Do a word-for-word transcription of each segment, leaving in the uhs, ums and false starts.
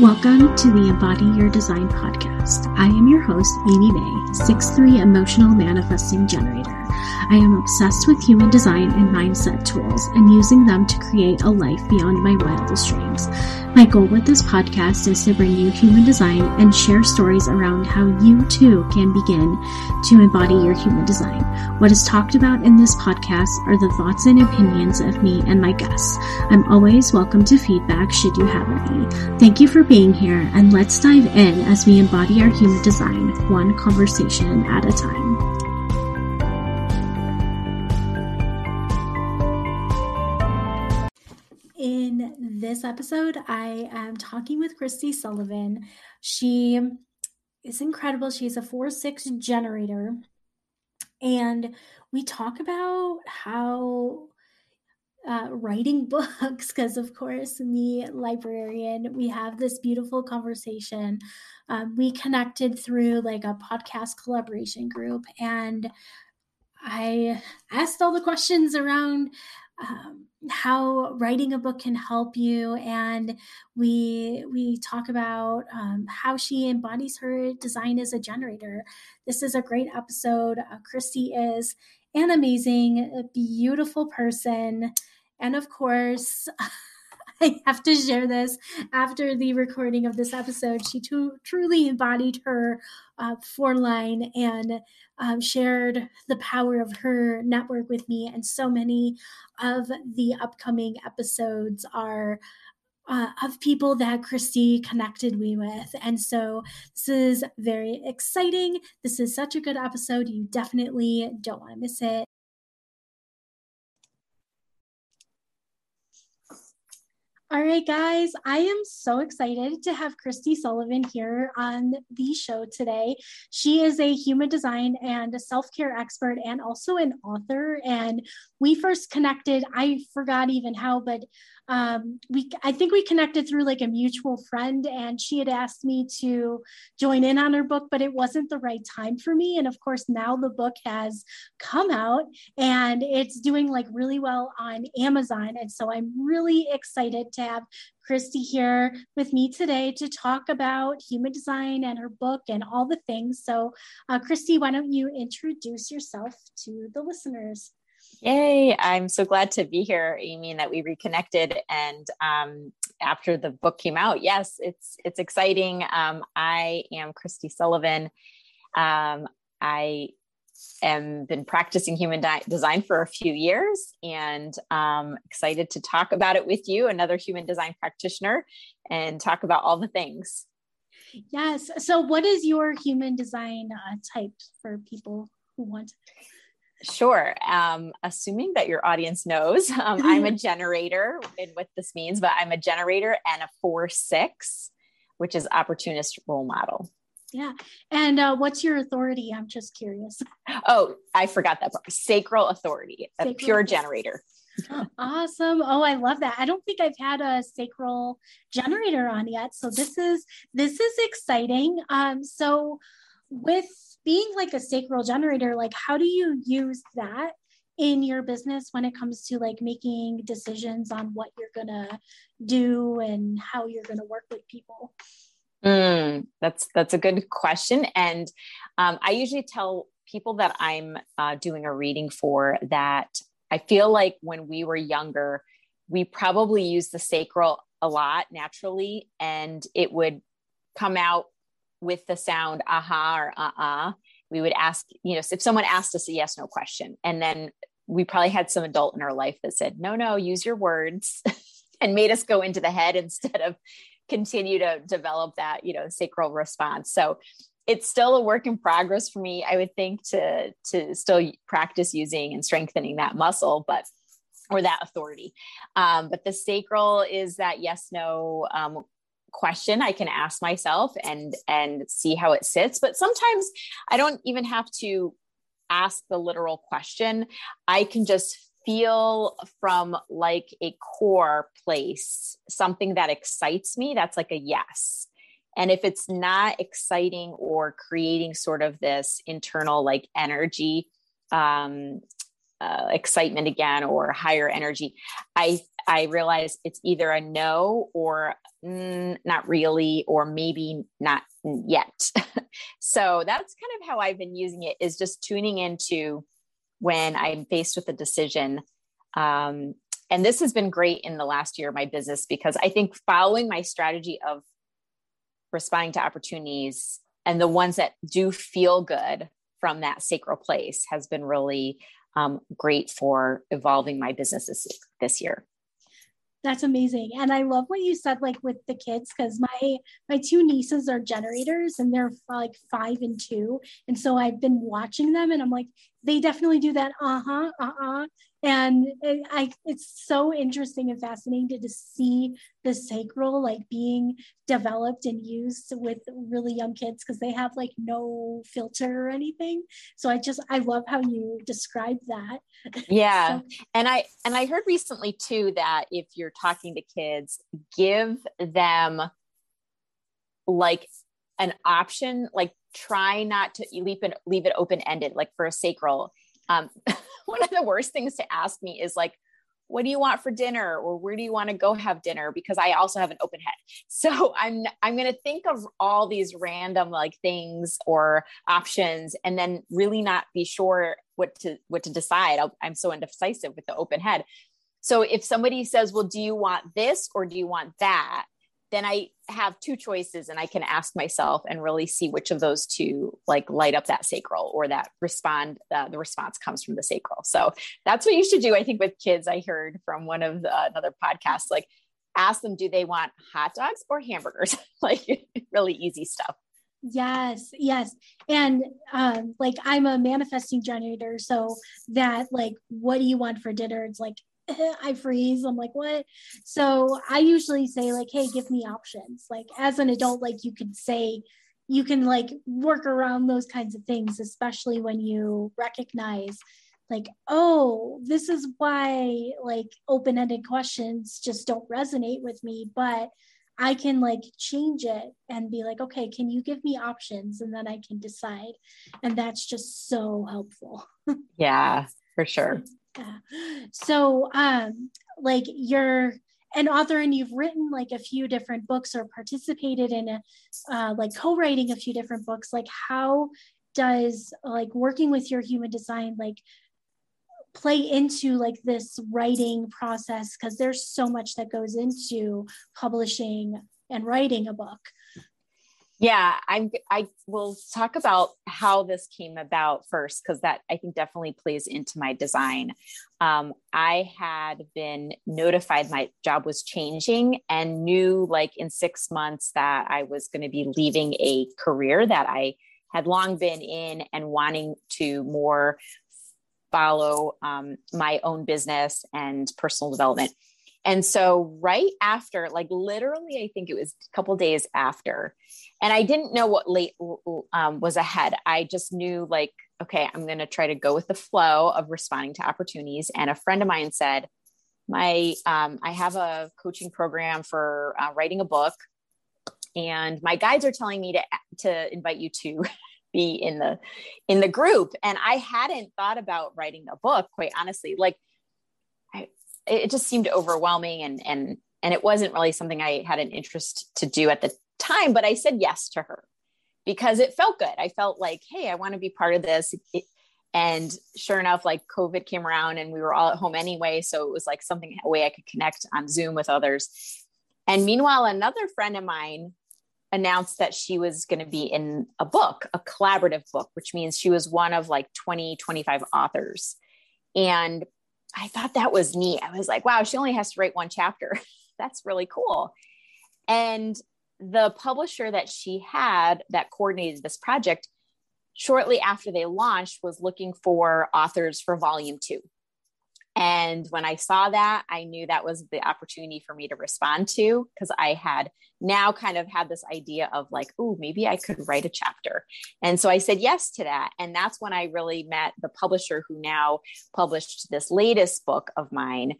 Welcome to the Embody Your Design podcast. I am your host, Amy May, six foot three Emotional Manifesting Generator. I am obsessed with human design and mindset tools and using them to create a life beyond my wildest dreams. My goal with this podcast is to bring you human design and share stories around how you too can begin to embody your human design. What is talked about in this podcast are the thoughts and opinions of me and my guests. I'm always welcome to feedback should you have any. Thank you for being here, and let's dive in as we embody our human design, one conversation at a time. In this episode, I am talking with Kristi Sullivan. She is incredible. She's a four six generator, and we talk about how Uh, writing books, because of course, me, librarian, we have this beautiful conversation. Um, we connected through like a podcast collaboration group, and I asked all the questions around um, how writing a book can help you. And we we talk about um, how she embodies her design as a generator. This is a great episode. Uh, Kristi is an amazing, beautiful person. And of course, I have to share this. After the recording of this episode, she too, truly embodied her uh, four line and um, shared the power of her network with me. And so many of the upcoming episodes are uh, of people that Kristi connected me with. And so this is very exciting. This is such a good episode. You definitely don't want to miss it. All right, guys, I am so excited to have Kristi Sullivan here on the show today. She is a human design and a self-care expert and also an author. And we first connected, I forgot even how, but um, we I think we connected through like a mutual friend, and she had asked me to join in on her book, but it wasn't the right time for me. And of course, now the book has come out and it's doing like really well on Amazon. And so I'm really excited to have Kristi here with me today to talk about human design and her book and all the things. So uh, Kristi, why don't you introduce yourself to the listeners? Yay. I'm so glad to be here, Amy, and that we reconnected. And um, after the book came out, yes, it's, it's exciting. Um, I am Kristi Sullivan. Um, I I've been practicing human di- design for a few years, and um, excited to talk about it with you, another human design practitioner, and talk about all the things. Yes. So what is your human design uh, type for people who want to? Sure. Um, assuming that your audience knows, um, I'm a generator, and what this means, but I'm a generator and a four, six, which is opportunist role model. Yeah. And uh, what's your authority? I'm just curious. Oh, I forgot that part. Sacral authority, sacral a pure authority. Generator. Awesome. Oh, I love that. I don't think I've had a sacral generator on yet. So this is, this is exciting. Um, so with being like a sacral generator, like how do you use that in your business when it comes to like making decisions on what you're going to do and how you're going to work with people? Mm, that's, that's a good question. And, um, I usually tell people that I'm, uh, doing a reading for that. I feel like when we were younger, we probably used the sacral a lot naturally, and it would come out with the sound, aha, or uh-uh. We would ask, you know, if someone asked us a yes, no question, and then we probably had some adult in our life that said, no, no, use your words and made us go into the head instead of continue to develop that, you know, sacral response. So it's still a work in progress for me, I would think, to, to still practice using and strengthening that muscle, but, or that authority. Um, but the sacral is that yes, no, um, question I can ask myself and, and see how it sits. But sometimes I don't even have to ask the literal question. I can just feel from like a core place, something that excites me, that's like a yes. And if it's not exciting or creating sort of this internal like energy, um, uh, excitement again or higher energy, I I realize it's either a no or mm, not really, or maybe not yet. So that's kind of how I've been using it, is just tuning into when I'm faced with a decision. Um, and this has been great in the last year of my business, because I think following my strategy of responding to opportunities and the ones that do feel good from that sacral place has been really um, great for evolving my business this, this year. That's amazing. And I love what you said, like with the kids, because my, my two nieces are generators and they're like five and two. And so I've been watching them and I'm like, they definitely do that. Uh-huh. Uh-uh. And it, I, it's so interesting and fascinating to see the sacral, like being developed and used with really young kids, because they have like no filter or anything. So I just, I love how you describe that. Yeah. so. And I, and I heard recently too, that if you're talking to kids, give them like an option, like try not to leave it, leave it open-ended, like for a sacral. Um, one of the worst things to ask me is like, what do you want for dinner? Or where do you want to go have dinner? Because I also have an open head. So I'm, I'm going to think of all these random like things or options, and then really not be sure what to, what to decide. I'll, I'm so indecisive with the open head. So if somebody says, well, do you want this, or do you want that? Then I have two choices, and I can ask myself and really see which of those two like light up that sacral, or that respond, uh, the response comes from the sacral. So that's what you should do. I think with kids, I heard from one of the, another podcast, like ask them, do they want hot dogs or hamburgers? Like really easy stuff. Yes. Yes. And, um, like I'm a manifesting generator, so that like, what do you want for dinner? It's like, I freeze. I'm like, what? So I usually say like, hey, give me options. Like as an adult, like you could say, you can like work around those kinds of things, especially when you recognize like, oh, this is why like open-ended questions just don't resonate with me, but I can like change it and be like, okay, can you give me options? And then I can decide. And that's just so helpful. Yeah, for sure. Yeah. So, um, like you're an author and you've written like a few different books, or participated in a, uh, like co-writing a few different books. Like how does like working with your human design, like play into like this writing process? 'Cause there's so much that goes into publishing and writing a book. Yeah, I I will talk about how this came about first, because that I think definitely plays into my design. Um, I had been notified my job was changing, and knew like in six months that I was going to be leaving a career that I had long been in, and wanting to more follow um, my own business and personal development. And so right after, like literally, I think it was a couple days after, and I didn't know what late um, was ahead. I just knew like, okay, I'm going to try to go with the flow of responding to opportunities. And a friend of mine said, my, um, I have a coaching program for uh, writing a book, and my guides are telling me to, to invite you to be in the, in the group. And I hadn't thought about writing a book, quite honestly. Like I, it just seemed overwhelming, and, and, and it wasn't really something I had an interest to do at the time, but I said yes to her because it felt good. I felt like, hey, I want to be part of this. It, and sure enough, like COVID came around and we were all at home anyway. So it was like something, a way I could connect on Zoom with others. And meanwhile, another friend of mine announced that she was going to be in a book, a collaborative book, which means she was one of like twenty, twenty-five authors. And I thought that was neat. I was like, wow, she only has to write one chapter. That's really cool. And the publisher that she had that coordinated this project, shortly after they launched, was looking for authors for volume two. And when I saw that, I knew that was the opportunity for me to respond to, because I had now kind of had this idea of like, oh, maybe I could write a chapter. And so I said yes to that. And that's when I really met the publisher who now published this latest book of mine.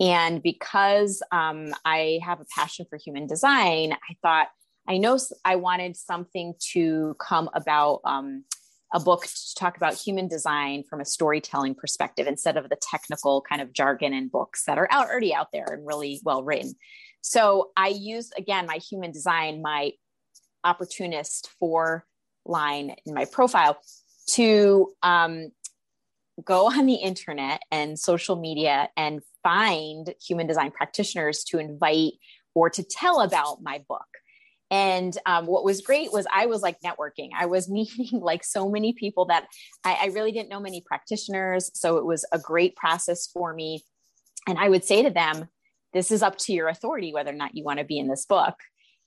And because um, I have a passion for human design, I thought, I know I wanted something to come about um, a book to talk about human design from a storytelling perspective instead of the technical kind of jargon and books that are out, already out there and really well written. So I used, again, my human design, my opportunist four line in my profile to um, go on the internet and social media and find human design practitioners to invite or to tell about my book. And um, what was great was I was like networking. I was meeting like so many people that I, I really didn't know many practitioners. So it was a great process for me. And I would say to them, this is up to your authority, whether or not you want to be in this book.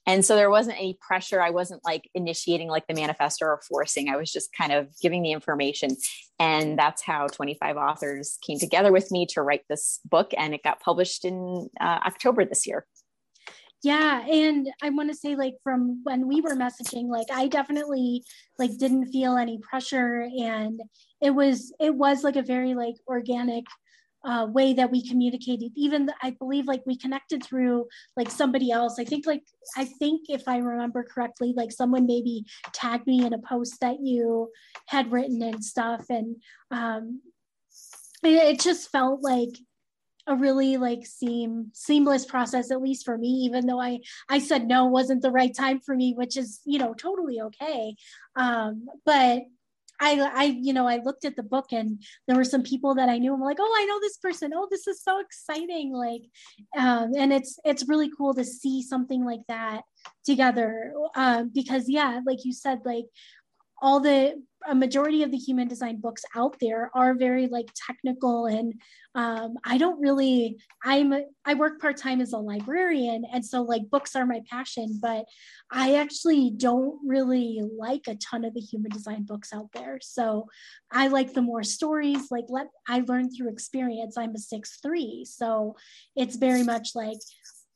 And so there wasn't any pressure. I wasn't like initiating like the manifesto or forcing. I was just kind of giving the information. And that's how twenty-five authors came together with me to write this book. And it got published in uh, October this year. Yeah. And I want to say, like, from when we were messaging, like, I definitely like didn't feel any pressure, and it was, it was like a very like organic uh, way that we communicated. Even I believe like we connected through like somebody else. I think like, I think if I remember correctly, like someone maybe tagged me in a post that you had written and stuff. And um, it, it just felt like a really like seam seamless process, at least for me, even though I, I said, no, wasn't the right time for me, which is, you know, totally okay. Um, but I, I, you know, I looked at the book and there were some people that I knew. I'm like, oh, I know this person. Oh, this is so exciting. Like, um, and it's, it's really cool to see something like that together. Um, because yeah, like you said, like all the, a majority of the human design books out there are very like technical. And um, I don't really, I'm, I work part-time as a librarian. And so like books are my passion, but I actually don't really like a ton of the human design books out there. So I like the more stories, like let, I learned through experience. I'm a six, three. So it's very much like,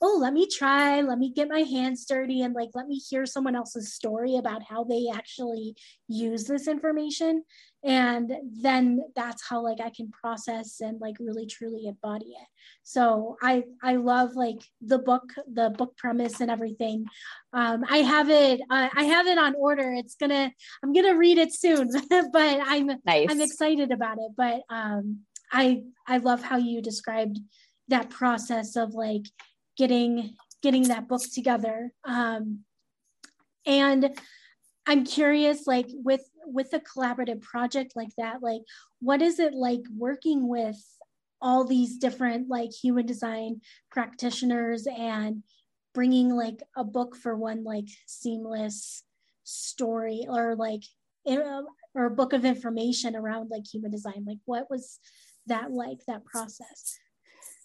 oh, let me try, let me get my hands dirty, and like, let me hear someone else's story about how they actually use this information. And then that's how like I can process and like really truly embody it. So I, I love like the book, the book premise and everything. Um, I have it, uh, I have it on order. It's gonna, I'm gonna read it soon, but I'm, nice. I'm excited about it. But um, I, I love how you described that process of like, getting, getting that book together. Um, and I'm curious, like with, with a collaborative project like that, like, what is it like working with all these different like human design practitioners and bringing like a book for one, like seamless story or like, or a book of information around like human design? Like what was that like, that process?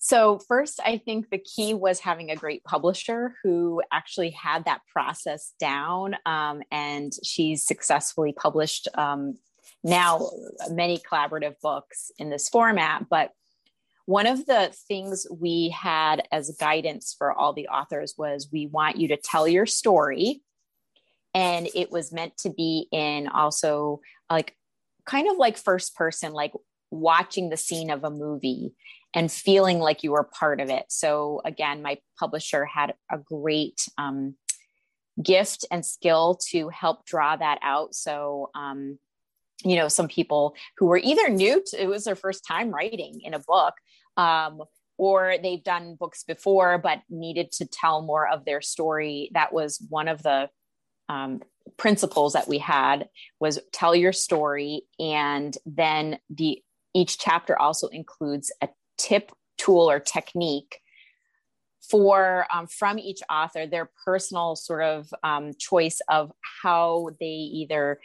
So first, I think the key was having a great publisher who actually had that process down, um, and she's successfully published um, now many collaborative books in this format. But one of the things we had as guidance for all the authors was we want you to tell your story, and it was meant to be in also like kind of like first person, like watching the scene of a movie and feeling like you were part of it. So again, my publisher had a great um, gift and skill to help draw that out. So, um, you know, some people who were either new to, it was their first time writing in a book, um, or they've done books before, but needed to tell more of their story. That was one of the um, principles that we had, was tell your story. And then the, each chapter also includes a tip, tool, or technique for um, from each author, their personal sort of um, choice of how they either,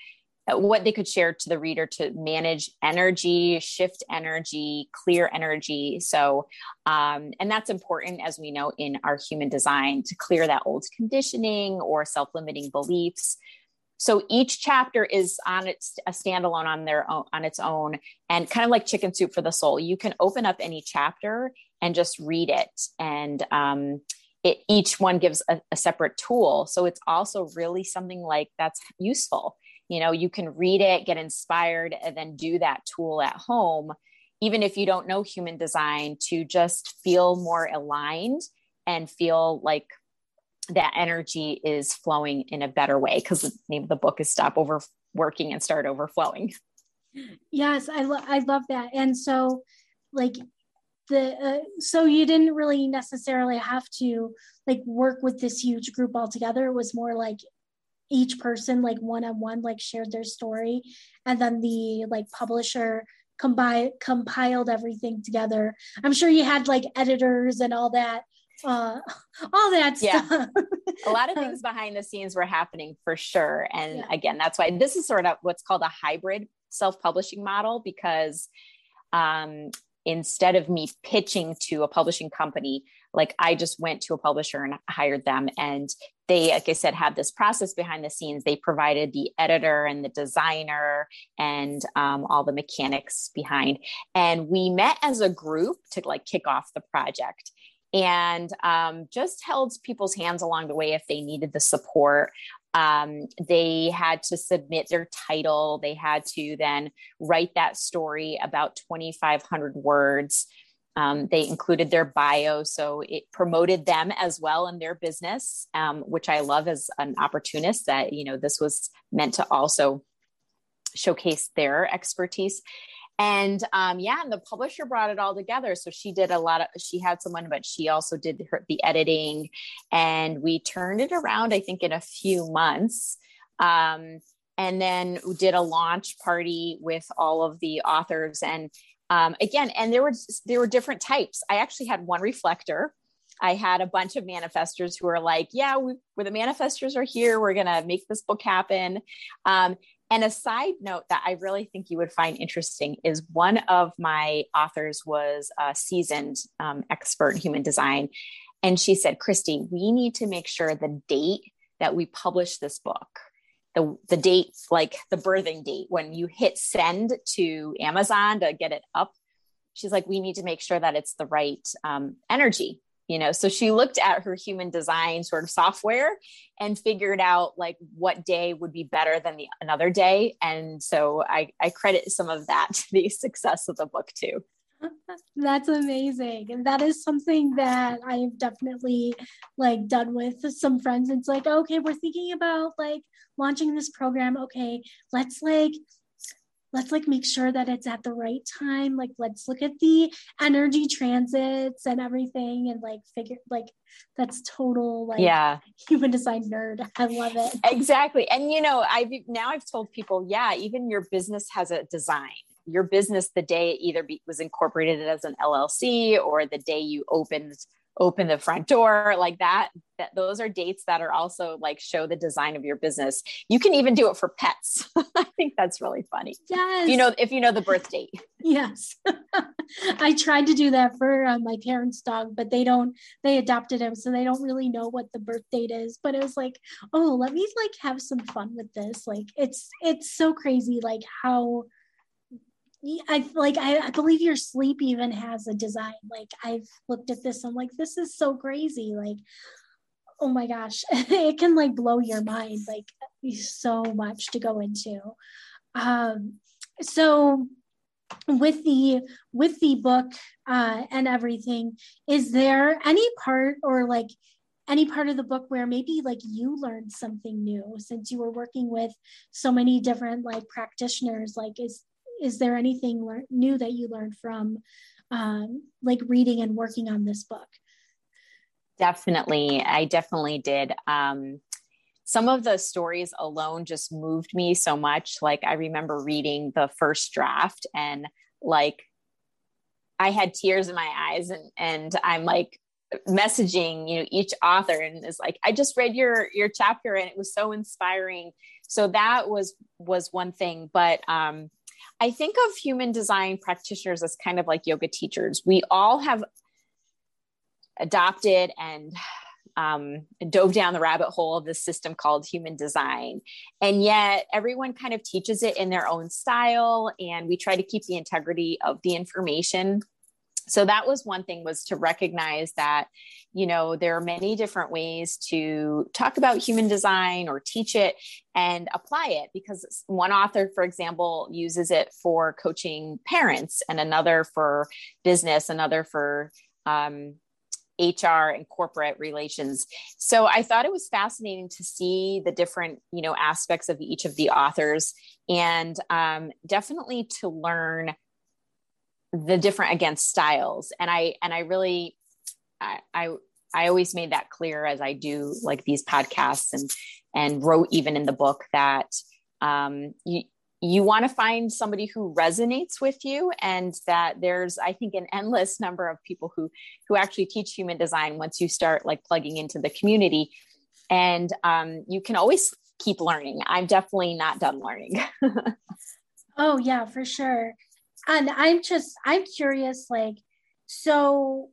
what they could share to the reader to manage energy, shift energy, clear energy. So, um, and that's important, as we know, in our human design, to clear that old conditioning or self-limiting beliefs. So each chapter is on its a standalone on their own, on its own, and kind of like chicken soup for the soul. You can open up any chapter and just read it. And um, it, each one gives a, a separate tool. So it's also really something like that's useful. You know, you can read it, get inspired, and then do that tool at home, even if you don't know human design, to just feel more aligned and feel like that energy is flowing in a better way, because the name of the book is Stop Over working and start overflowing. Yes, I, lo- I love that. And so like the, uh, so you didn't really necessarily have to like work with this huge group all together. It was more like each person, like one-on-one, like shared their story. And then the like publisher combi- compiled everything together. I'm sure you had like editors and all that, uh, all that yeah. stuff. A lot of things behind the scenes were happening for sure. And yeah. again, that's why this is sort of what's called a hybrid self-publishing model, because um, instead of me pitching to a publishing company, like I just went to a publisher and hired them. And they, like I said, had this process behind the scenes. They provided the editor and the designer and um, all the mechanics behind. And we met as a group to like kick off the project. And um, just held people's hands along the way if they needed the support. Um, they had to submit their title. They had to then write that story, about twenty-five hundred words. Um, they included their bio, so it promoted them as well in their business, um, which I love as an opportunist that, you know, this was meant to also showcase their expertise. And, um, yeah, and the publisher brought it all together. So she did a lot of, she had someone, but she also did her, the editing, and we turned it around, I think in a few months. Um, and then did a launch party with all of the authors. And, um, again, and there were, there were different types. I actually had one reflector. I had a bunch of manifestors who were like, yeah, we, we're the manifestors are here. We're going to make this book happen. Um, And a side note that I really think you would find interesting is one of my authors was a seasoned um, expert in human design. And she said, Kristi, we need to make sure the date that we publish this book, the, the date, like the birthing date, when you hit send to Amazon to get it up, she's like, we need to make sure that it's the right um, energy. You know, so she looked at her human design sort of software and figured out like what day would be better than the another day. And so I, I credit some of that to the success of the book too. That's amazing. And that is something that I've definitely like done with some friends. It's like, okay, we're thinking about like launching this program. Okay, let's like let's like make sure that it's at the right time. Like, let's look at the energy transits and everything and like figure like that's total like yeah. human design nerd. I love it. Exactly. And you know, I've now I've told people, yeah, even your business has a design. Your business, the day it either be, was incorporated as an L L C or the day you opened open the front door, like that, that those are dates that are also like show the design of your business. You can even do it for pets. I think that's really funny. Yes. You know, if you know the birth date. Yes. I tried to do that for uh, my parents' dog, but they don't, they adopted him. So they don't really know what the birth date is, but it was like, oh, let me like have some fun with this. Like it's, it's so crazy. Like how I like, I, I believe your sleep even has a design. Like I've looked at this. I'm like, this is so crazy. Like, oh my gosh, it can like blow your mind. Like so much to go into. Um, so with the, with the book uh, and everything, is there any part or like any part of the book where maybe like you learned something new since you were working with so many different like practitioners? Like is, Is there anything lear- new that you learned from um, like reading and working on this book? Definitely. I definitely did. Um, some of the stories alone just moved me so much. Like I remember reading the first draft and like I had tears in my eyes and, and I'm like messaging, you know, each author and is like, I just read your, your chapter and it was so inspiring. So that was, was one thing, but um, I think of human design practitioners as kind of like yoga teachers. We all have adopted and um, dove down the rabbit hole of this system called human design. And yet everyone kind of teaches it in their own style. And we try to keep the integrity of the information. So that was one thing, was to recognize that, you know, there are many different ways to talk about human design or teach it and apply it, because one author, for example, uses it for coaching parents and another for business, another for um, H R and corporate relations. So I thought it was fascinating to see the different, you know, aspects of each of the authors, and um, definitely to learn the different, again, styles. And I, and I really, I, I, I always made that clear as I do like these podcasts and, and wrote even in the book that um, you, you want to find somebody who resonates with you, and that there's, I think, an endless number of people who, who actually teach human design once you start like plugging into the community, and um, you can always keep learning. I'm definitely not done learning. Oh yeah, for sure. And I'm just, I'm curious, like, so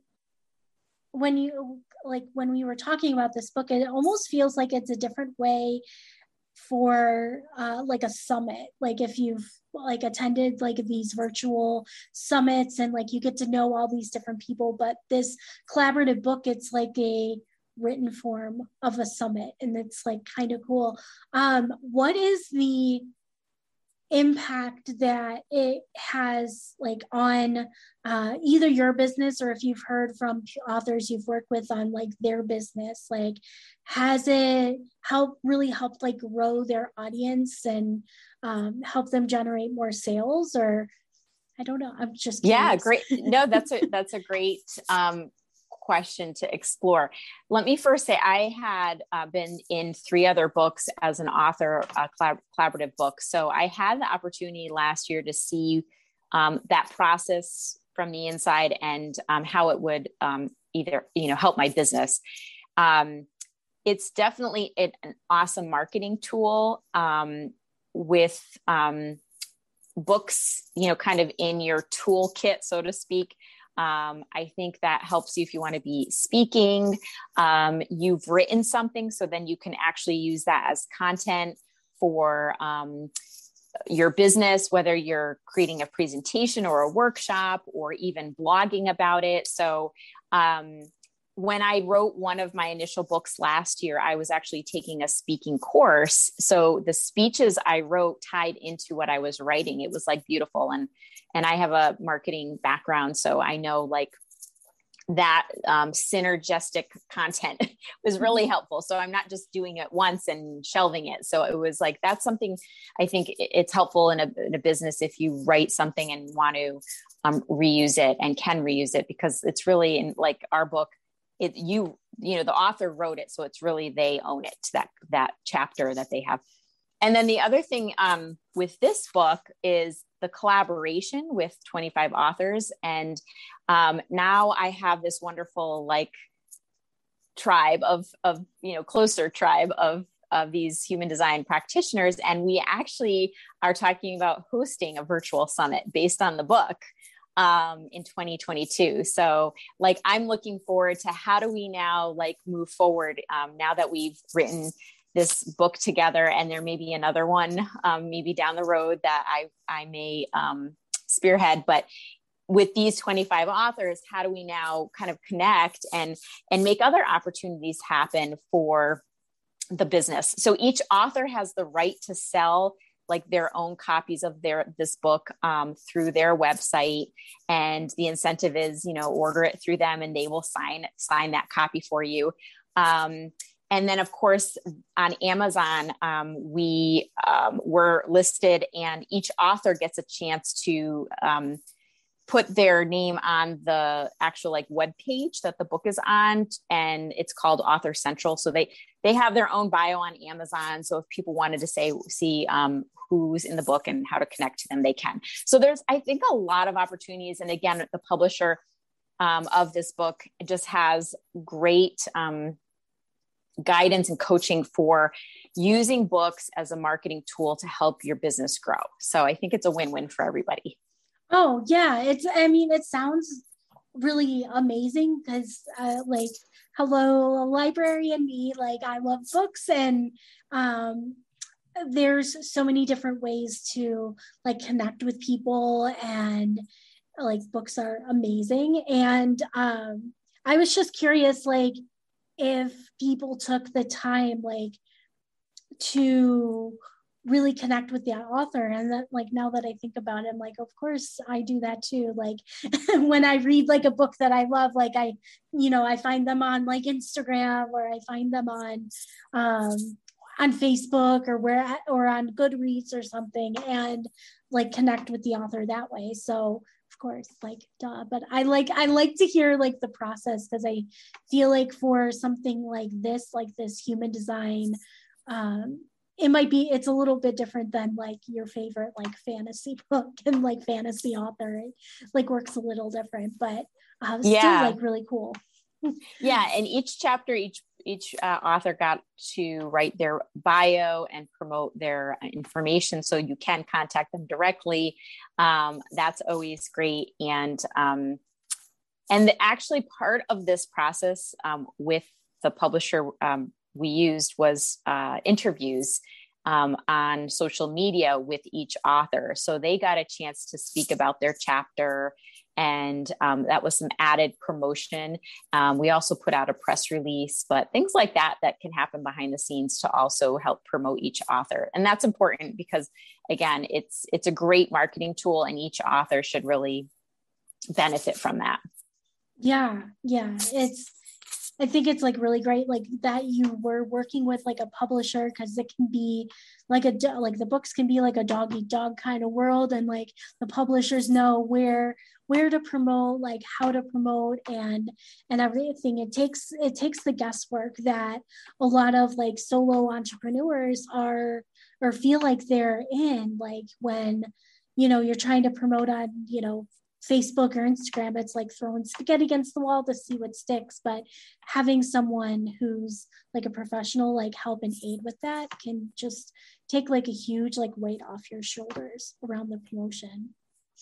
when you, like, when we were talking about this book, it almost feels like it's a different way for uh, like a summit. Like if you've like attended like these virtual summits and like you get to know all these different people, but this collaborative book, it's like a written form of a summit, and it's like kind of cool. Um, what is the impact that it has like on uh, either your business, or if you've heard from authors you've worked with on like their business? Like, has it helped really helped like grow their audience and um, help them generate more sales? Or I don't know. I'm just curious. Yeah, great. No, that's a that's a great um, question to explore. Let me first say I had uh, been in three other books as an author, uh, collab- collaborative books. So I had the opportunity last year to see um, that process from the inside, and um, how it would um, either, you know, help my business. Um, it's definitely an awesome marketing tool um, with um, books, you know, kind of in your toolkit, so to speak. Um, I think that helps you if you want to be speaking, um, you've written something, so then you can actually use that as content for um, your business, whether you're creating a presentation or a workshop or even blogging about it. So um, when I wrote one of my initial books last year, I was actually taking a speaking course. So the speeches I wrote tied into what I was writing. It was like beautiful. And And I have a marketing background, so I know like that um, synergistic content was really helpful. So I'm not just doing it once and shelving it. So it was like, that's something I think it's helpful in a, in a business if you write something and want to um, reuse it and can reuse it, because it's really in like our book, it, you, you know, the author wrote it. So it's really, they own it, that, that chapter that they have. And then the other thing um, with this book is the collaboration with twenty-five authors. And um, now I have this wonderful like tribe of, of, you know, closer tribe of, of these human design practitioners. And we actually are talking about hosting a virtual summit based on the book um, in twenty twenty-two. So like, I'm looking forward to how do we now like move forward um, now that we've written this book together, and there may be another one, um, maybe down the road that I, I may um, spearhead. But with these twenty-five authors, how do we now kind of connect and, and make other opportunities happen for the business? So each author has the right to sell like their own copies of their, this book um, through their website. And the incentive is, you know, order it through them and they will sign, sign that copy for you. Um, And then, of course, on Amazon, um, we um, were listed, and each author gets a chance to um, put their name on the actual like webpage that the book is on, and it's called Author Central. So they they have their own bio on Amazon. So if people wanted to say see um, who's in the book and how to connect to them, they can. So there's, I think, a lot of opportunities. And again, the publisher um, of this book just has great Um, guidance and coaching for using books as a marketing tool to help your business grow. So I think it's a win-win for everybody. Oh yeah. It's, I mean, it sounds really amazing because uh, like, hello, library and me, like I love books, and um, there's so many different ways to like connect with people, and like books are amazing. And um, I was just curious, like, if people took the time like to really connect with that author. And that, like, now that I think about it, I'm like, of course I do that too. Like when I read like a book that I love, like I, you know, I find them on like Instagram, or I find them on, um, on Facebook, or where, or on Goodreads or something, and like connect with the author that way. So of course, like, duh, but I like, I like to hear like the process, because I feel like for something like this, like this human design, um, it might be, it's a little bit different than like your favorite, like fantasy book and like fantasy author. It like works a little different, but uh, yeah. still like really cool. Yeah. And each chapter, each, each uh, author got to write their bio and promote their information, so you can contact them directly. Um, that's always great. And, um, and the, actually part of this process um, with the publisher, um, we used was uh, interviews um, on social media with each author. So they got a chance to speak about their chapter, and um, that was some added promotion. Um, we also put out a press release, but things like that, that can happen behind the scenes to also help promote each author. And that's important because, again, it's, it's a great marketing tool, and each author should really benefit from that. Yeah. Yeah. It's, I think it's like really great, like that you were working with like a publisher, because it can be like a, like the books can be like a dog eat dog kind of world, and like the publishers know where, where to promote, like how to promote and, and everything. It takes, it takes the guesswork that a lot of like solo entrepreneurs are, or feel like they're in, like when, you know, you're trying to promote on, you know, Facebook or Instagram, it's like throwing spaghetti against the wall to see what sticks. But having someone who's like a professional, like help and aid with that, can just take like a huge like weight off your shoulders around the promotion.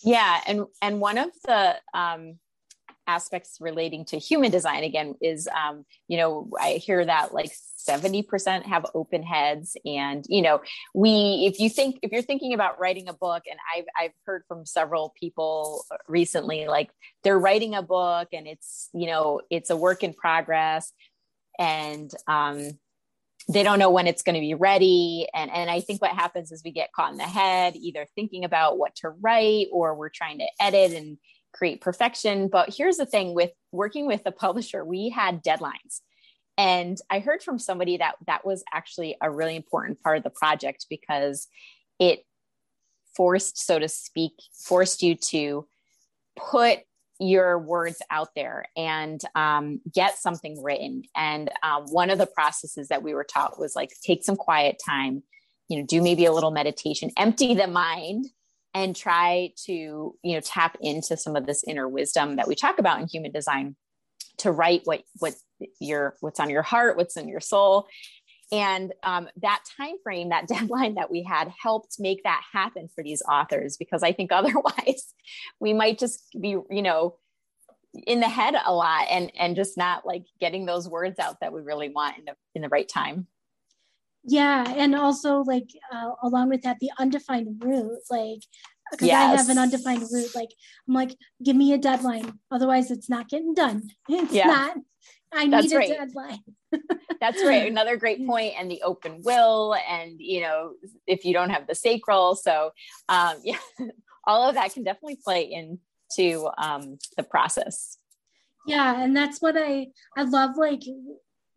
Yeah. And, and one of the, um, aspects relating to human design again is, um, you know, I hear that like seventy percent have open heads, and, you know, we, if you think, if you're thinking about writing a book, and I've, I've heard from several people recently, like they're writing a book and it's, you know, it's a work in progress, and, um, they don't know when it's going to be ready. And, and I think what happens is we get caught in the head, either thinking about what to write, or we're trying to edit and create perfection. But here's the thing with working with the publisher, we had deadlines. And I heard from somebody that that was actually a really important part of the project, because it forced, so to speak, forced you to put your words out there and um, get something written. And um, one of the processes that we were taught was like, take some quiet time, you know, do maybe a little meditation, empty the mind, and try to, you know, tap into some of this inner wisdom that we talk about in human design, to write what, what your, what's on your heart, what's in your soul. And um, that time frame, that deadline that we had, helped make that happen for these authors, because I think otherwise we might just be, you know, in the head a lot, and, and just not like getting those words out that we really want in the, in the right time. Yeah. And also like, uh, along with that, the undefined root, like, because yes. I have an undefined root, like, I'm like, give me a deadline. Otherwise it's not getting done. It's yeah. not, I That's need a right. deadline. That's right. Another great point. And the open will, and, you know, if you don't have the sacral, so, um, yeah, all of that can definitely play into, um, the process. Yeah. And that's what I, I love, like,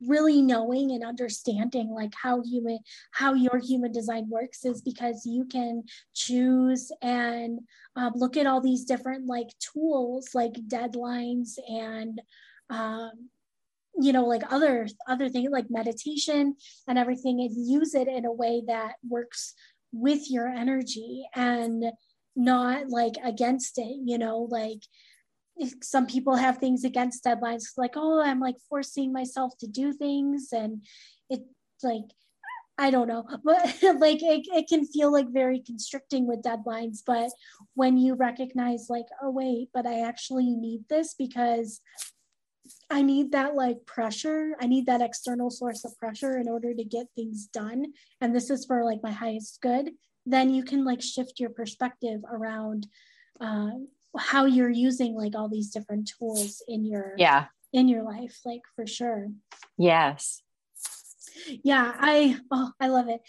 really knowing and understanding like how human, how your human design works, is because you can choose and um, look at all these different like tools, like deadlines and, um, you know, like other, other things like meditation and everything, and use it in a way that works with your energy and not like against it, you know, like, some people have things against deadlines, like, oh, I'm like forcing myself to do things. And it's like, I don't know, but like, it, it can feel like very constricting with deadlines. But when you recognize like, oh wait, but I actually need this because I need that like pressure. I need that external source of pressure in order to get things done. And this is for like my highest good. Then you can like shift your perspective around, uh, how you're using like all these different tools in your, yeah, in your life, like for sure. Yes. Yeah. I, oh, I love it.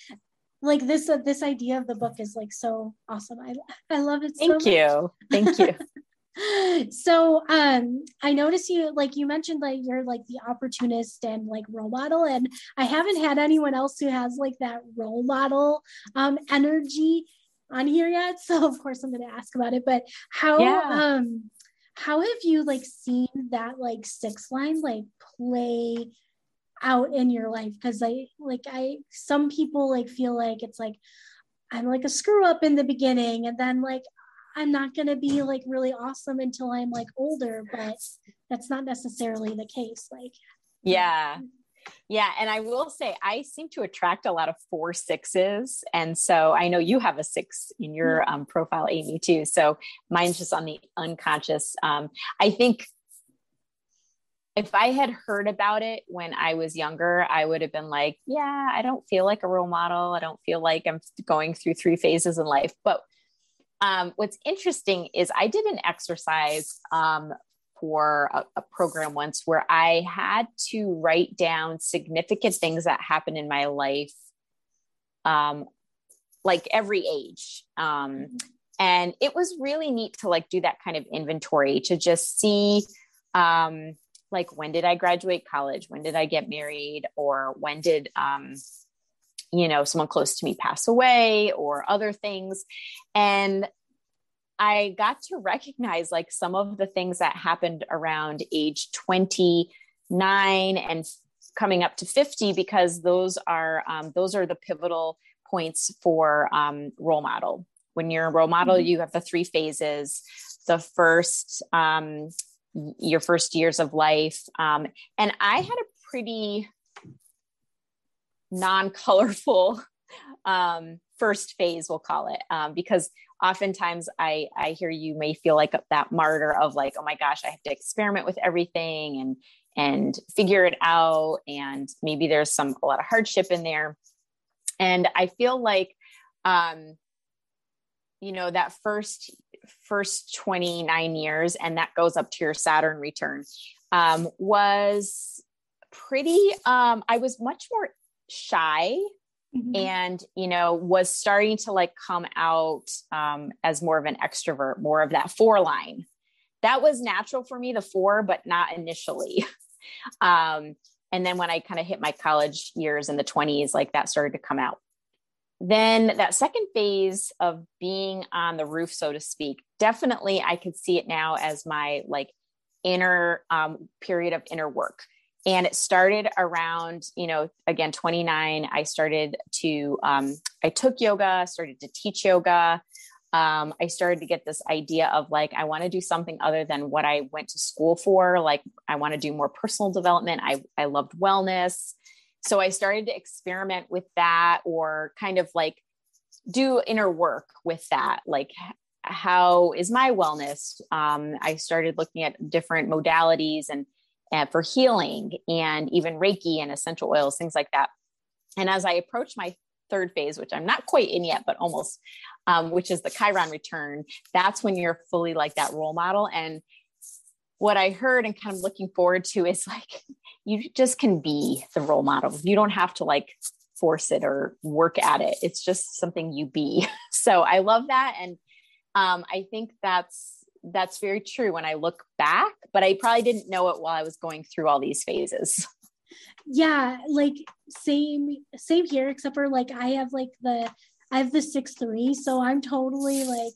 like this, uh, this idea of the book is like so awesome. I, I love it so much. Thank you. Thank you. So um, I noticed you, like you mentioned that you're like the opportunist and like role model, and I haven't had anyone else who has like that role model um, energy on here yet. So of course I'm going to ask about it, but how, yeah. um, how have you like seen that like six line, like play out in your life? Because I like I some people like feel like it's like I'm like a screw up in the beginning, and then like I'm not gonna be like really awesome until I'm like older, but that's not necessarily the case. Like yeah yeah and I will say I seem to attract a lot of four sixes, and so I know you have a six in your um, profile, Amy, too, so mine's just on the unconscious. um I think if I had heard about it when I was younger, I would have been like, yeah, I don't feel like a role model. I don't feel like I'm going through three phases in life. But um, what's interesting is I did an exercise um, for a, a program once where I had to write down significant things that happened in my life, um, like every age. Um, and it was really neat to like do that kind of inventory to just see, um, like, when did I graduate college? When did I get married? Or when did, um, you know, someone close to me pass away or other things? And I got to recognize like some of the things that happened around age twenty-nine and coming up to fifty, because those are, um, those are the pivotal points for um, role model. When you're a role model, mm-hmm. you have the three phases. The first, um, your first years of life. Um, and I had a pretty non-colorful um, first phase, we'll call it, um, because oftentimes I, I hear you may feel like that martyr of like, oh my gosh, I have to experiment with everything and, and figure it out. And maybe there's some, a lot of hardship in there. And I feel like, um, you know, that first first twenty-nine years, and that goes up to your Saturn return, um, was pretty, um, I was much more shy, mm-hmm. and, you know, was starting to like come out, um, as more of an extrovert, more of that four line. That was natural for me, the four, but not initially. um, and then when I kind of hit my college years in the twenties, like that started to come out. Then that second phase of being on the roof, so to speak, definitely I could see it now as my like inner um, period of inner work. And it started around, you know, again, twenty-nine, I started to, um, I took yoga, started to teach yoga. Um, I started to get this idea of like, I want to do something other than what I went to school for. Like, I want to do more personal development. I, I loved wellness. So I started to experiment with that, or kind of like do inner work with that. Like, how is my wellness? Um, I started looking at different modalities and, and for healing, and even Reiki and essential oils, things like that. And as I approach my third phase, which I'm not quite in yet, but almost, um, which is the Chiron return, that's when you're fully like that role model. And what I heard and kind of looking forward to is like, you just can be the role model. You don't have to like force it or work at it. It's just something you be. So I love that. And um, I think that's, that's very true when I look back, but I probably didn't know it while I was going through all these phases. Yeah. Like same, same here, except for like, I have like the, I have the six, three. So I'm totally like,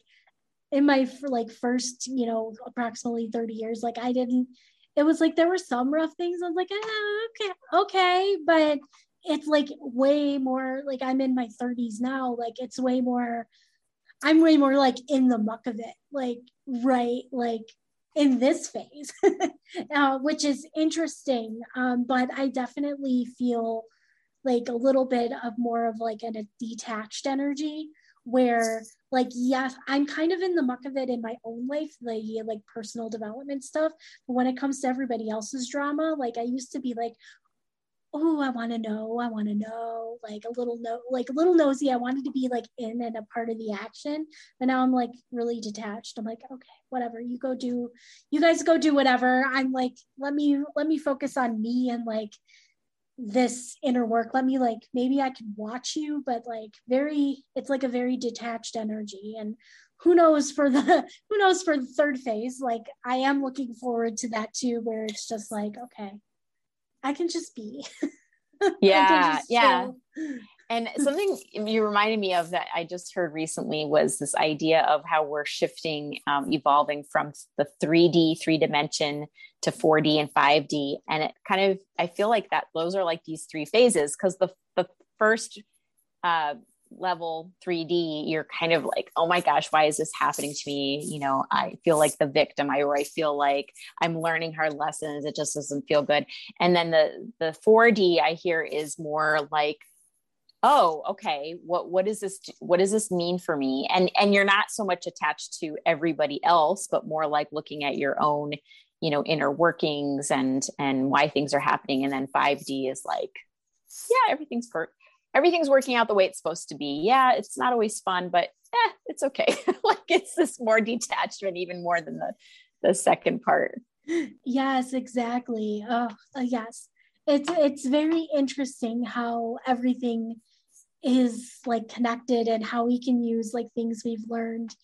in my like first, you know, approximately thirty years, like I didn't, it was like, there were some rough things. I was like, ah, okay, okay. But it's like way more, like I'm in my thirties now. Like it's way more, I'm way more like in the muck of it. Like, right. Like in this phase, uh, which is interesting. Um, but I definitely feel like a little bit of more of like a detached energy, where like, yes, I'm kind of in the muck of it in my own life, the like personal development stuff. But when it comes to everybody else's drama, like I used to be like, oh, I want to know, I want to know, like a little no, like a little nosy. I wanted to be like in and a part of the action. But now I'm like really detached. I'm like, okay, whatever, you go do, you guys go do whatever. I'm like, let me, let me focus on me and like this inner work. Let me like, maybe I can watch you, but like very, it's like a very detached energy. And who knows for the, who knows for the third phase, like I am looking forward to that too, where it's just like, okay, I can just be. Yeah. Just yeah. And something you reminded me of that I just heard recently was this idea of how we're shifting, um, evolving from the three D, three dimension to four D and five D. And it kind of, I feel like that those are like these three phases, because the, the first uh, level three D, you're kind of like, oh my gosh, why is this happening to me? You know, I feel like the victim, I, or I feel like I'm learning hard lessons. It just doesn't feel good. And then the, the four D I hear is more like, oh, okay, what, what is this, what does this mean for me? And, and you're not so much attached to everybody else, but more like looking at your own, you know, inner workings and, and why things are happening. And then five D is like, yeah, everything's per- everything's working out the way it's supposed to be. Yeah. It's not always fun, but eh, it's okay. Like it's this more detachment, even more than the, the second part. Yes, exactly. Oh, uh, yes. It's, it's very interesting how everything is like connected and how we can use like things we've learned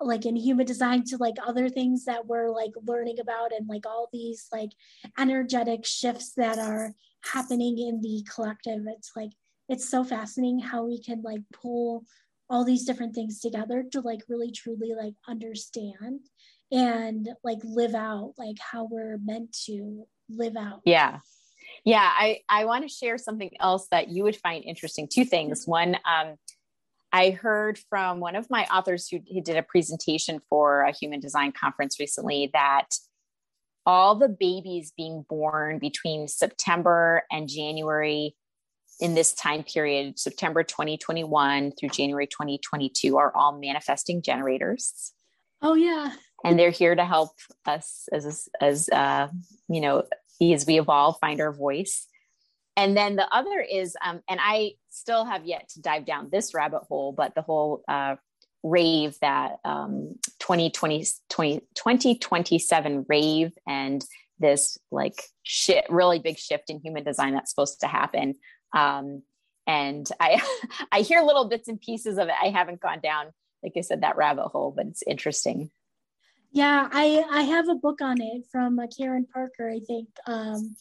like in human design to like other things that we're like learning about, and like all these like energetic shifts that are happening in the collective. It's like, it's so fascinating how we can like pull all these different things together to like really truly like understand and like live out like how we're meant to live out. Yeah. Yeah. I, I want to share something else that you would find interesting. Two things. One, um, I heard from one of my authors who, who did a presentation for a human design conference recently that all the babies being born between September and January in this time period, September twenty twenty-one through January twenty twenty-two, are all manifesting generators. Oh yeah. And they're here to help us as, as, uh, you know, as we evolve, find our voice. And then the other is, um, and I still have yet to dive down this rabbit hole, but the whole uh, rave that um, twenty twenty, twenty, twenty twenty-seven rave and this like shit, really big shift in human design that's supposed to happen. Um, and I, I hear little bits and pieces of it. I haven't gone down, like I said, that rabbit hole, but it's interesting. Yeah, I, I have a book on it from uh, Karen Parker, I think. Um,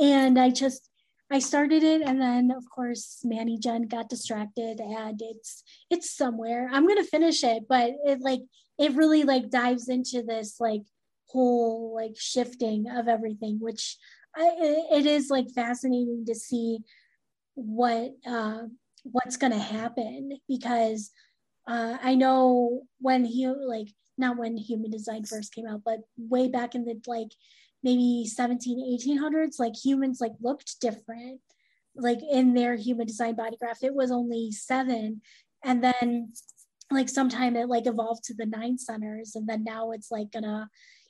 and I just, I started it. And then of course, Manny Jen got distracted and it's, it's somewhere. I'm going to finish it, but it like, it really like dives into this like whole like shifting of everything, which I, it is like fascinating to see what, uh, what's going to happen, because uh, I know when he like, not when human design first came out, but way back in the, like maybe seventeen, eighteen hundreds, like humans like looked different, like in their human design body graph, it was only seven. And then like sometime it like evolved to the nine centers. And then now it's like gonna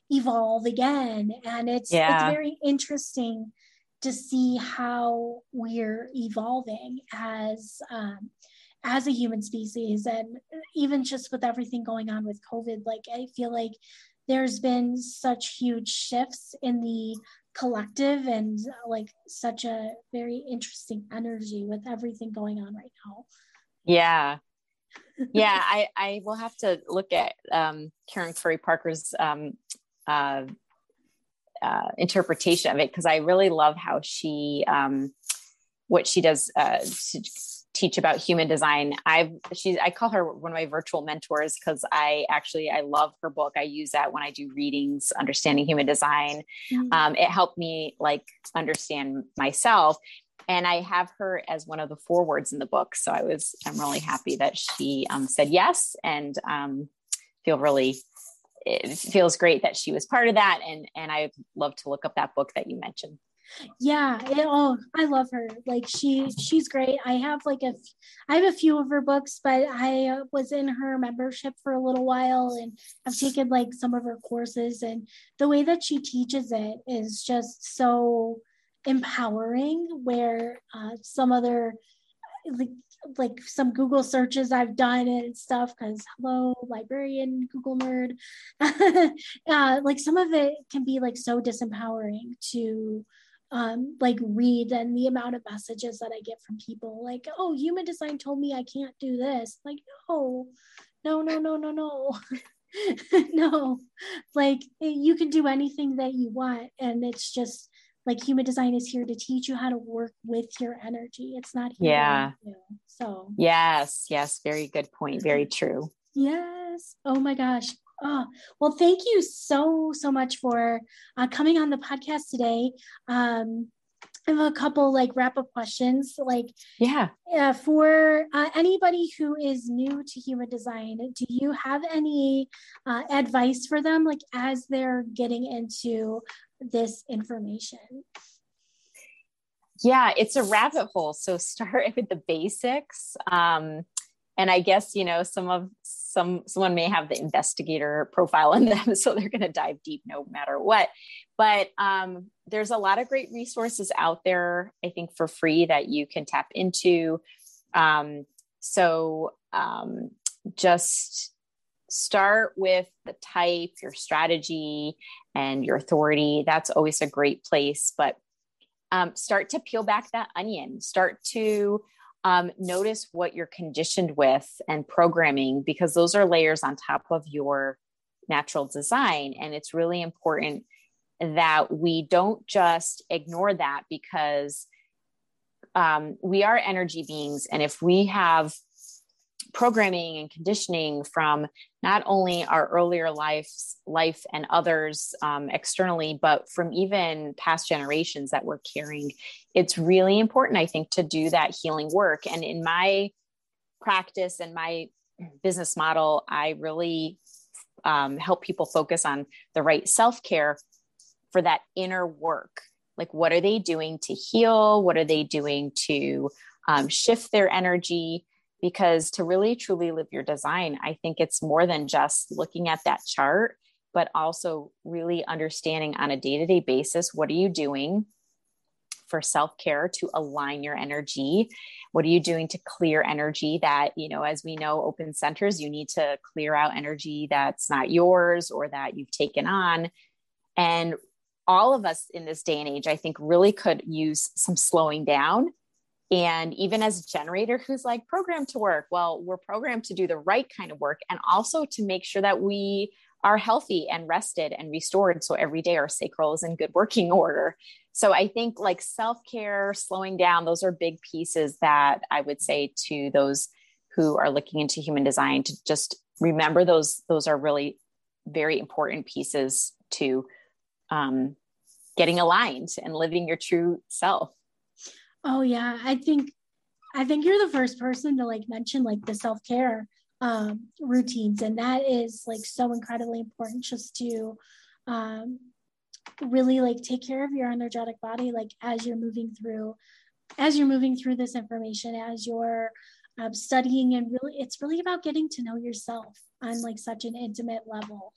evolve again. And it's, yeah. It's very interesting to see how we're evolving as, um, as a human species. And even just with everything going on with COVID, like I feel like there's been such huge shifts in the collective and like such a very interesting energy with everything going on right now. Yeah. Yeah. I, I will have to look at um, Karen Curry Parker's um, uh, uh, interpretation of it, because I really love how she, um, what she does uh, to teach about human design. I've, she's, I call her one of my virtual mentors, because I actually, I love her book. I use that when I do readings, Understanding Human Design. Mm-hmm. Um, it helped me like understand myself, and I have her as one of the forewords in the book. So I was, I'm really happy that she um, said yes, and um, feel really, it feels great that she was part of that. And, and I'd love to look up that book that you mentioned. Yeah. It, oh, I love her. Like she, she's great. I have like a, I have a few of her books, but I was in her membership for a little while, and I've taken like some of her courses, and the way that she teaches it is just so empowering, where uh, some other, like, like some Google searches I've done and stuff, because hello, librarian, Google nerd, uh, like some of it can be like so disempowering to um, like read and the amount of messages that I get from people like, oh, human design told me I can't do this. Like, no, no, no, no, no, no. No, like you can do anything that you want. And it's just like human design is here to teach you how to work with your energy. It's not here. Yeah. You, so yes, yes. Very good point. Very true. Yes. Oh my gosh. Oh, well, thank you so, so much for uh, coming on the podcast today. Um, I have a couple like wrap up questions. Like, yeah, uh, for uh, anybody who is new to human design, do you have any uh, advice for them, like as they're getting into this information? Yeah, it's a rabbit hole. So start with the basics. Um, and I guess, you know, some of some someone may have the investigator profile in them, so they're going to dive deep no matter what. But um, there's a lot of great resources out there, I think, for free that you can tap into. Um, so um, just start with the type, your strategy, and your authority. That's always a great place. But um, start to peel back that onion. Start to Um, notice what you're conditioned with and programming, because those are layers on top of your natural design. And it's really important that we don't just ignore that, because um, we are energy beings. And if we have programming and conditioning from not only our earlier lives, life and others um, externally, but from even past generations that we're carrying, it's really important, I think, to do that healing work. And in my practice and my business model, I really um, help people focus on the right self-care for that inner work. Like, what are they doing to heal? What are they doing to um, shift their energy? Because to really truly live your design, I think it's more than just looking at that chart, but also really understanding on a day-to-day basis, what are you doing for self-care to align your energy? What are you doing to clear energy that, you know, as we know, open centers, you need to clear out energy that's not yours or that you've taken on. And all of us in this day and age, I think, really could use some slowing down. And even as a generator who's like programmed to work, well, we're programmed to do the right kind of work, and also to make sure that we are healthy and rested and restored. So every day our sacral is in good working order. So I think like self-care, slowing down, those are big pieces that I would say to those who are looking into human design to just remember those, those are really very important pieces to um, getting aligned and living your true self. Oh yeah. I think, I think you're the first person to like mention like the self-care um, routines. And that is like so incredibly important, just to um, really like take care of your energetic body. Like as you're moving through, as you're moving through this information, as you're um, studying, and really, it's really about getting to know yourself on like such an intimate level.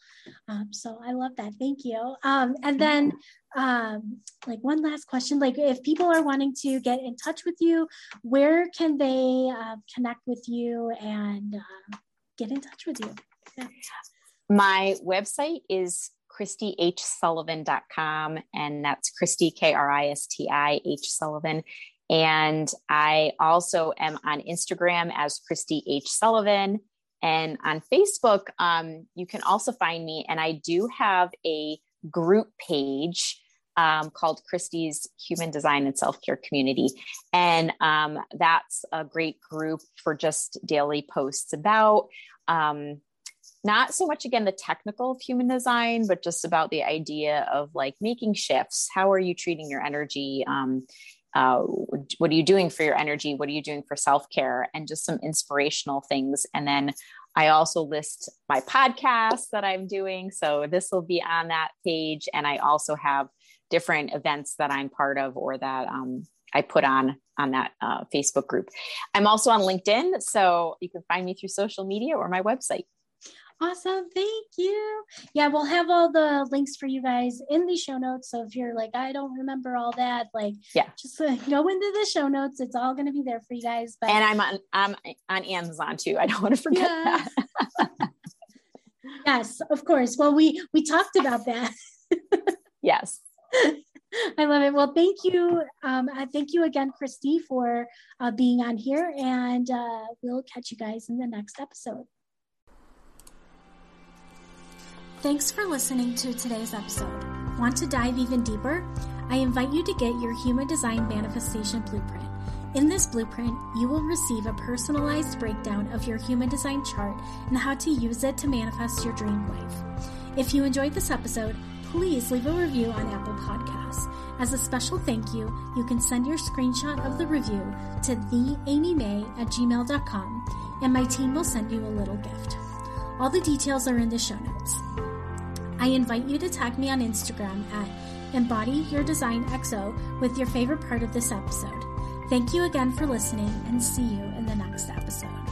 Um, so I love that. Thank you. Um, and then um, like one last question, like if people are wanting to get in touch with you, where can they uh, connect with you and uh, get in touch with you? Yeah. My website is kristi h sullivan dot com, and that's Kristi, K R I S T I, H Sullivan. And I also am on Instagram as Kristi H Sullivan. And on Facebook, um, you can also find me. And I do have a group page um, called Kristi's Human Design and Self-Care Community. And um, that's a great group for just daily posts about um, not so much, again, the technical of human design, but just about the idea of like making shifts. How are you treating your energy? Um, Uh, what are you doing for your energy? What are you doing for self-care? And just some inspirational things. And then I also list my podcasts that I'm doing. So this will be on that page. And I also have different events that I'm part of, or that um, I put on, on that uh, Facebook group. I'm also on LinkedIn. So you can find me through social media or my website. Awesome. Thank you. Yeah. We'll have all the links for you guys in the show notes. So if you're like, I don't remember all that, like, yeah, just uh, go into the show notes. It's all going to be there for you guys. But, and I'm on, I'm on Amazon too. I don't want to forget yeah. that. Yes, of course. Well, we, we talked about that. Yes. I love it. Well, thank you. Um, thank you again, Kristi, for uh, being on here, and uh, we'll catch you guys in the next episode. Thanks for listening to today's episode. Want to dive even deeper? I invite you to get your Human Design Manifestation Blueprint. In this blueprint, you will receive a personalized breakdown of your Human Design chart and how to use it to manifest your dream life. If you enjoyed this episode, please leave a review on Apple Podcasts. As a special thank you, you can send your screenshot of the review to the amy may at gmail dot com, and my team will send you a little gift. All the details are in the show notes. I invite you to tag me on Instagram at embody your design x o with your favorite part of this episode. Thank you again for listening, and see you in the next episode.